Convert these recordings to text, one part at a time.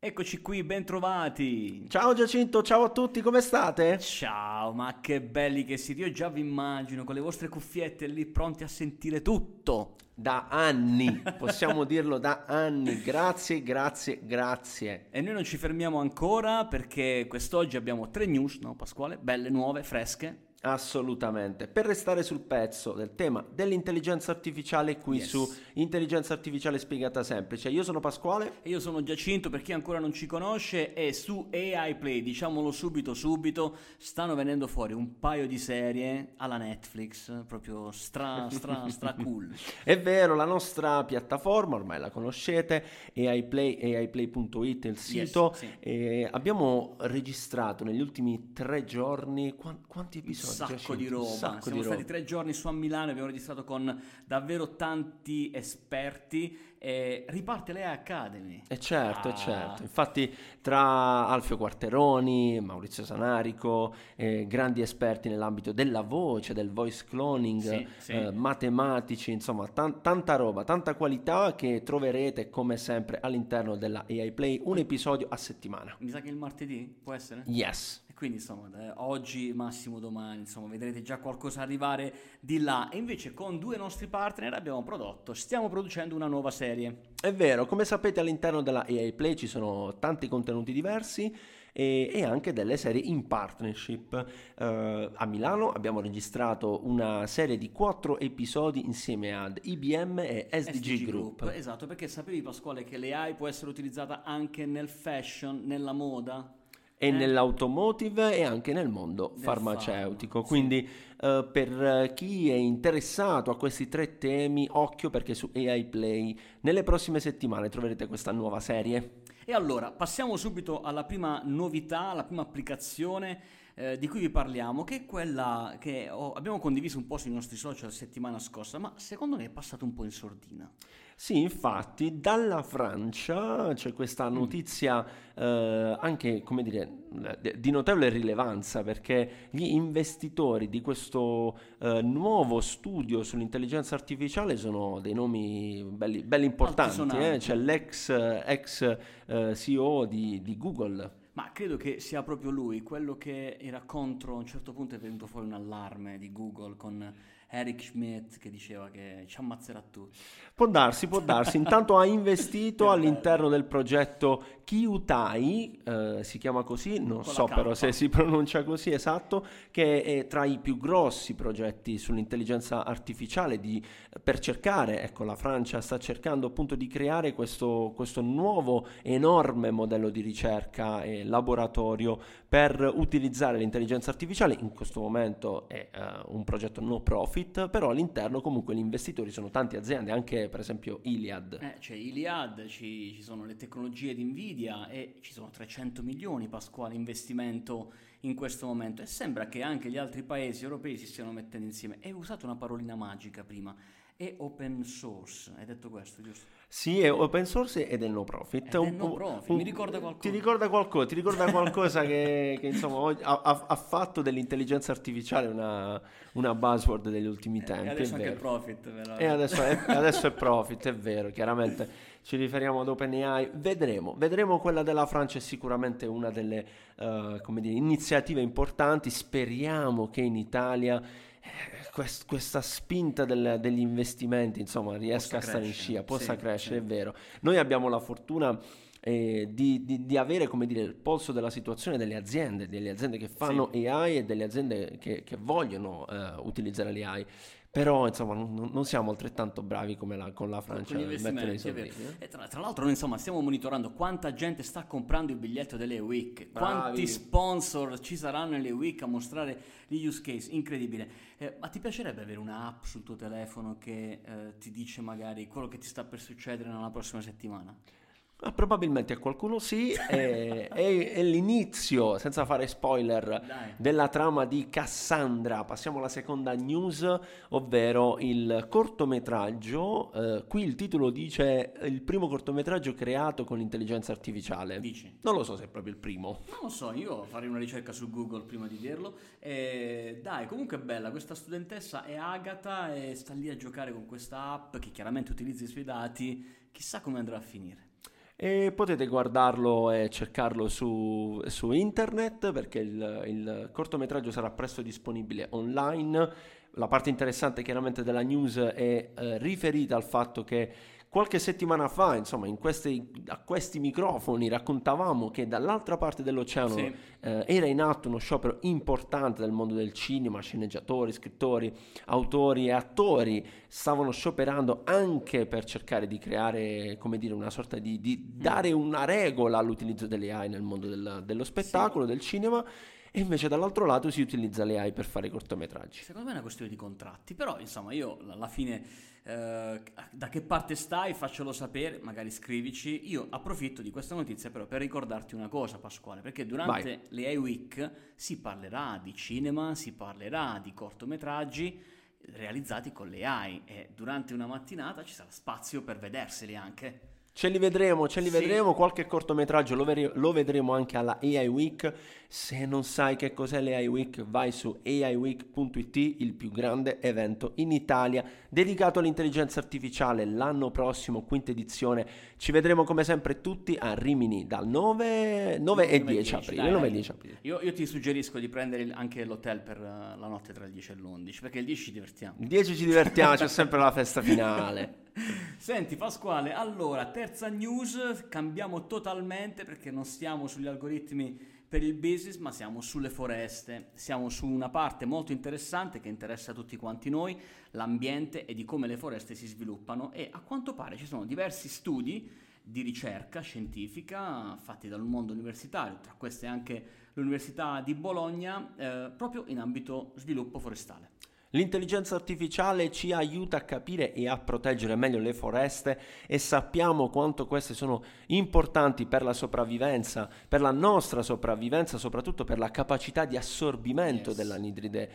Eccoci qui, bentrovati! Ciao Giacinto, ciao a tutti, come state? Ciao, ma che belli che siete! Io già vi immagino con le vostre cuffiette lì pronti a sentire tutto! Da anni, possiamo dirlo, da anni, grazie! E noi non ci fermiamo ancora perché quest'oggi abbiamo 3 news, no Pasquale? Belle, nuove, fresche. Assolutamente, per restare sul pezzo del tema dell'intelligenza artificiale qui su Intelligenza Artificiale Spiegata Semplice. Io sono Pasquale e io sono Giacinto, per chi ancora non ci conosce, e su AI Play, diciamolo subito, stanno venendo fuori un paio di serie alla Netflix, proprio stra cool. È vero, la nostra piattaforma ormai la conoscete, AI Play, AIplay.it è il sito, e abbiamo registrato negli ultimi 3 giorni quanti episodi? Un sacco di roba. Siamo stati 3 giorni su a Milano, abbiamo registrato con davvero tanti esperti. Riparte l'EA Academy. E certo. Infatti, tra Alfio Quarteroni, Maurizio Sanarico, grandi esperti nell'ambito della voce, del voice cloning, matematici, insomma, tanta roba, tanta qualità che troverete come sempre all'interno della AI Play, un episodio a settimana. Mi sa che il martedì può essere? Yes. E quindi, insomma, oggi massimo domani, insomma, vedrete già qualcosa arrivare di là. E invece con 2 nostri partner stiamo producendo una nuova serie. È vero, come sapete all'interno della AI Play ci sono tanti contenuti diversi e anche delle serie in partnership. A Milano abbiamo registrato una serie di 4 episodi insieme ad IBM e SDG Group. Esatto, perché sapevi Pasquale che l'AI può essere utilizzata anche nel fashion, nella moda? E nell'automotive e anche nel mondo farmaceutico. Quindi per chi è interessato a questi 3 temi, occhio, perché su AI Play nelle prossime settimane troverete questa nuova serie. E allora passiamo subito alla prima novità, alla prima applicazione di cui vi parliamo, che è quella che abbiamo condiviso un po' sui nostri social settimana scorsa, ma secondo me è passata un po' in sordina. Sì, infatti dalla Francia c'è questa notizia anche, come dire, di notevole rilevanza, perché gli investitori di questo nuovo studio sull'intelligenza artificiale sono dei nomi belli importanti, c'è l'ex CEO di Google. Ma credo che sia proprio lui, quello che era contro, a un certo punto è venuto fuori un allarme di Google con Eric Schmidt che diceva che ci ammazzerà tutti. Può darsi, intanto ha investito all'interno del progetto Kyutai, si chiama così, non so però se si pronuncia così, esatto, che è tra i più grossi progetti sull'intelligenza artificiale per cercare, ecco, la Francia sta cercando appunto di creare questo nuovo enorme modello di ricerca e laboratorio per utilizzare l'intelligenza artificiale. In questo momento è un progetto no profit, però all'interno comunque gli investitori sono tante aziende, anche per esempio Iliad. C'è Iliad, ci sono le tecnologie di Nvidia e ci sono 300 milioni, Pasquale, investimento in questo momento, e sembra che anche gli altri paesi europei si stiano mettendo insieme. Hai usato una parolina magica prima, è open source, hai detto questo, giusto? Sì, è open source ed è no profit. Mi ricorda qualcosa. Ti ricorda qualcosa che insomma ha fatto dell'intelligenza artificiale una buzzword degli ultimi tempi. Adesso è anche profit, però. E adesso è profit, è vero, chiaramente ci riferiamo ad OpenAI. Vedremo quella della Francia, è sicuramente una delle iniziative importanti. Speriamo che in Italia questa spinta degli investimenti, insomma, riesca a stare in scia, possa crescere, è vero. Noi abbiamo la fortuna di avere, come dire, il polso della situazione delle aziende che fanno AI e delle aziende che vogliono utilizzare l'AI. Però insomma non siamo altrettanto bravi con la Francia per mettere i soldi. E tra l'altro noi insomma stiamo monitorando quanta gente sta comprando il biglietto delle Week, quanti sponsor ci saranno nelle Week a mostrare gli use case, incredibile. Ma ti piacerebbe avere un'app sul tuo telefono che ti dice magari quello che ti sta per succedere nella prossima settimana? Probabilmente a qualcuno sì. È l'inizio, senza fare spoiler, della trama di Cassandra. Passiamo alla seconda news, ovvero il cortometraggio. Qui il titolo dice il primo cortometraggio creato con l'intelligenza artificiale. Dici? Non lo so se è proprio il primo, non lo so, io farei una ricerca su Google prima di dirlo. Comunque è bella, questa studentessa è Agata e sta lì a giocare con questa app che chiaramente utilizza i suoi dati. Chissà come andrà a finire. e potete guardarlo e cercarlo su internet, perché il cortometraggio sarà presto disponibile online. La parte interessante chiaramente della news è riferita al fatto che qualche settimana fa, insomma, a questi microfoni raccontavamo che dall'altra parte dell'oceano era in atto uno sciopero importante del mondo del cinema. Sceneggiatori, scrittori, autori e attori stavano scioperando anche per cercare di creare, come dire, una sorta di dare una regola all'utilizzo delle AI nel mondo dello spettacolo, del cinema. E invece dall'altro lato si utilizza le AI per fare cortometraggi. Secondo me è una questione di contratti, però insomma io alla fine da che parte stai faccelo sapere, magari scrivici. Io approfitto di questa notizia però per ricordarti una cosa, Pasquale, perché durante le AI Week si parlerà di cinema, si parlerà di cortometraggi realizzati con le AI e durante una mattinata ci sarà spazio per vederseli anche. Ce li vedremo, qualche cortometraggio lo vedremo anche alla AI Week. Se non sai che cos'è l'AI Week, vai su aiweek.it, il più grande evento in Italia dedicato all'intelligenza artificiale. L'anno prossimo, quinta edizione, ci vedremo come sempre tutti a Rimini dal 9 e 10 aprile. Io ti suggerisco di prendere anche l'hotel per la notte tra il 10 e l'11, perché il 10 ci divertiamo. C'è sempre la festa finale. Senti Pasquale, allora terza news, cambiamo totalmente perché non stiamo sugli algoritmi per il business ma siamo sulle foreste, siamo su una parte molto interessante che interessa tutti quanti noi, l'ambiente e di come le foreste si sviluppano, e a quanto pare ci sono diversi studi di ricerca scientifica fatti dal mondo universitario, tra queste anche l'Università di Bologna, proprio in ambito sviluppo forestale. L'intelligenza artificiale ci aiuta a capire e a proteggere meglio le foreste e sappiamo quanto queste sono importanti per la sopravvivenza, per la nostra sopravvivenza, soprattutto per la capacità di assorbimento dell'anidride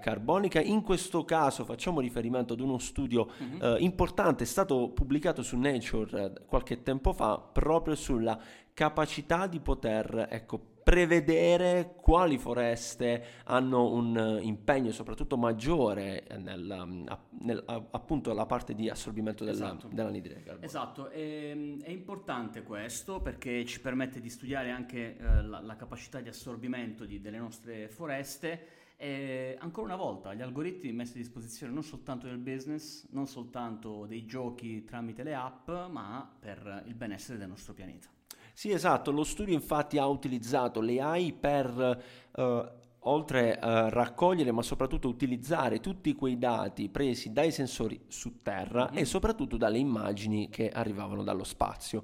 carbonica. In questo caso facciamo riferimento ad uno studio importante, è stato pubblicato su Nature qualche tempo fa, proprio sulla capacità di poter prevedere quali foreste hanno un impegno soprattutto maggiore appunto la parte di assorbimento dell'anidride carbonica. Esatto, è importante questo perché ci permette di studiare anche la capacità di assorbimento delle nostre foreste. E ancora una volta gli algoritmi messi a disposizione non soltanto del business, non soltanto dei giochi tramite le app, ma per il benessere del nostro pianeta. Sì, esatto, lo studio infatti ha utilizzato le AI per oltre a raccogliere ma soprattutto utilizzare tutti quei dati presi dai sensori su terra e soprattutto dalle immagini che arrivavano dallo spazio.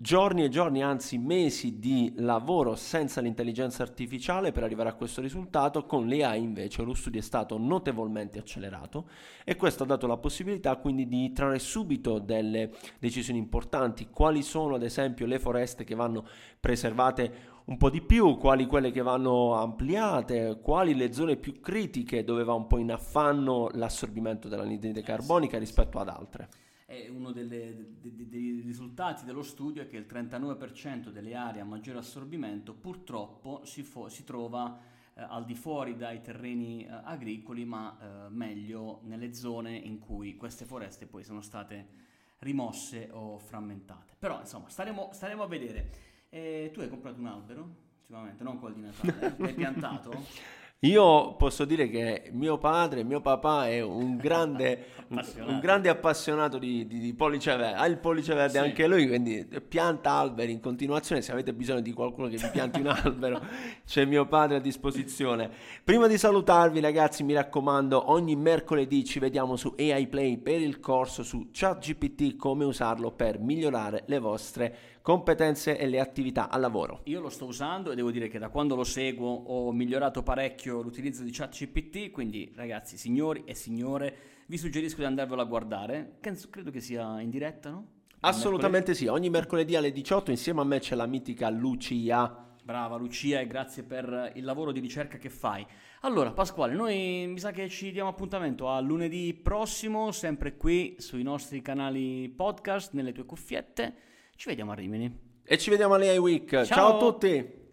Giorni e giorni, anzi mesi di lavoro senza l'intelligenza artificiale per arrivare a questo risultato. Con le AI invece lo studio è stato notevolmente accelerato e questo ha dato la possibilità quindi di trarre subito delle decisioni importanti, quali sono ad esempio le foreste che vanno preservate un po' di più, quali quelle che vanno ampliate, quali le zone più critiche dove va un po' in affanno l'assorbimento dell'anidride carbonica rispetto ad altre. Uno dei risultati dello studio è che il 39% delle aree a maggiore assorbimento purtroppo si trova al di fuori dai terreni agricoli, ma meglio nelle zone in cui queste foreste poi sono state rimosse o frammentate. Però insomma staremo a vedere. Tu hai comprato un albero ultimamente, non quello di Natale, l'hai piantato? Io posso dire che mio papà è un grande appassionato di pollice verde, ha il pollice verde anche lui, quindi pianta alberi in continuazione. Se avete bisogno di qualcuno che vi pianti un albero, c'è mio padre a disposizione. Prima di salutarvi ragazzi, mi raccomando, ogni mercoledì ci vediamo su AI Play per il corso su ChatGPT, come usarlo per migliorare le vostre competenze e le attività al lavoro. Io lo sto usando e devo dire che da quando lo seguo ho migliorato parecchio l'utilizzo di ChatGPT, quindi ragazzi, signori e signore, vi suggerisco di andarvelo a guardare, credo che sia in diretta, no? Assolutamente sì, ogni mercoledì alle 18 insieme a me c'è la mitica Lucia. Brava Lucia, e grazie per il lavoro di ricerca che fai. Allora Pasquale, noi mi sa che ci diamo appuntamento a lunedì prossimo, sempre qui sui nostri canali podcast, nelle tue cuffiette. Ci vediamo a Rimini. E ci vediamo alle AI Week. Ciao a tutti!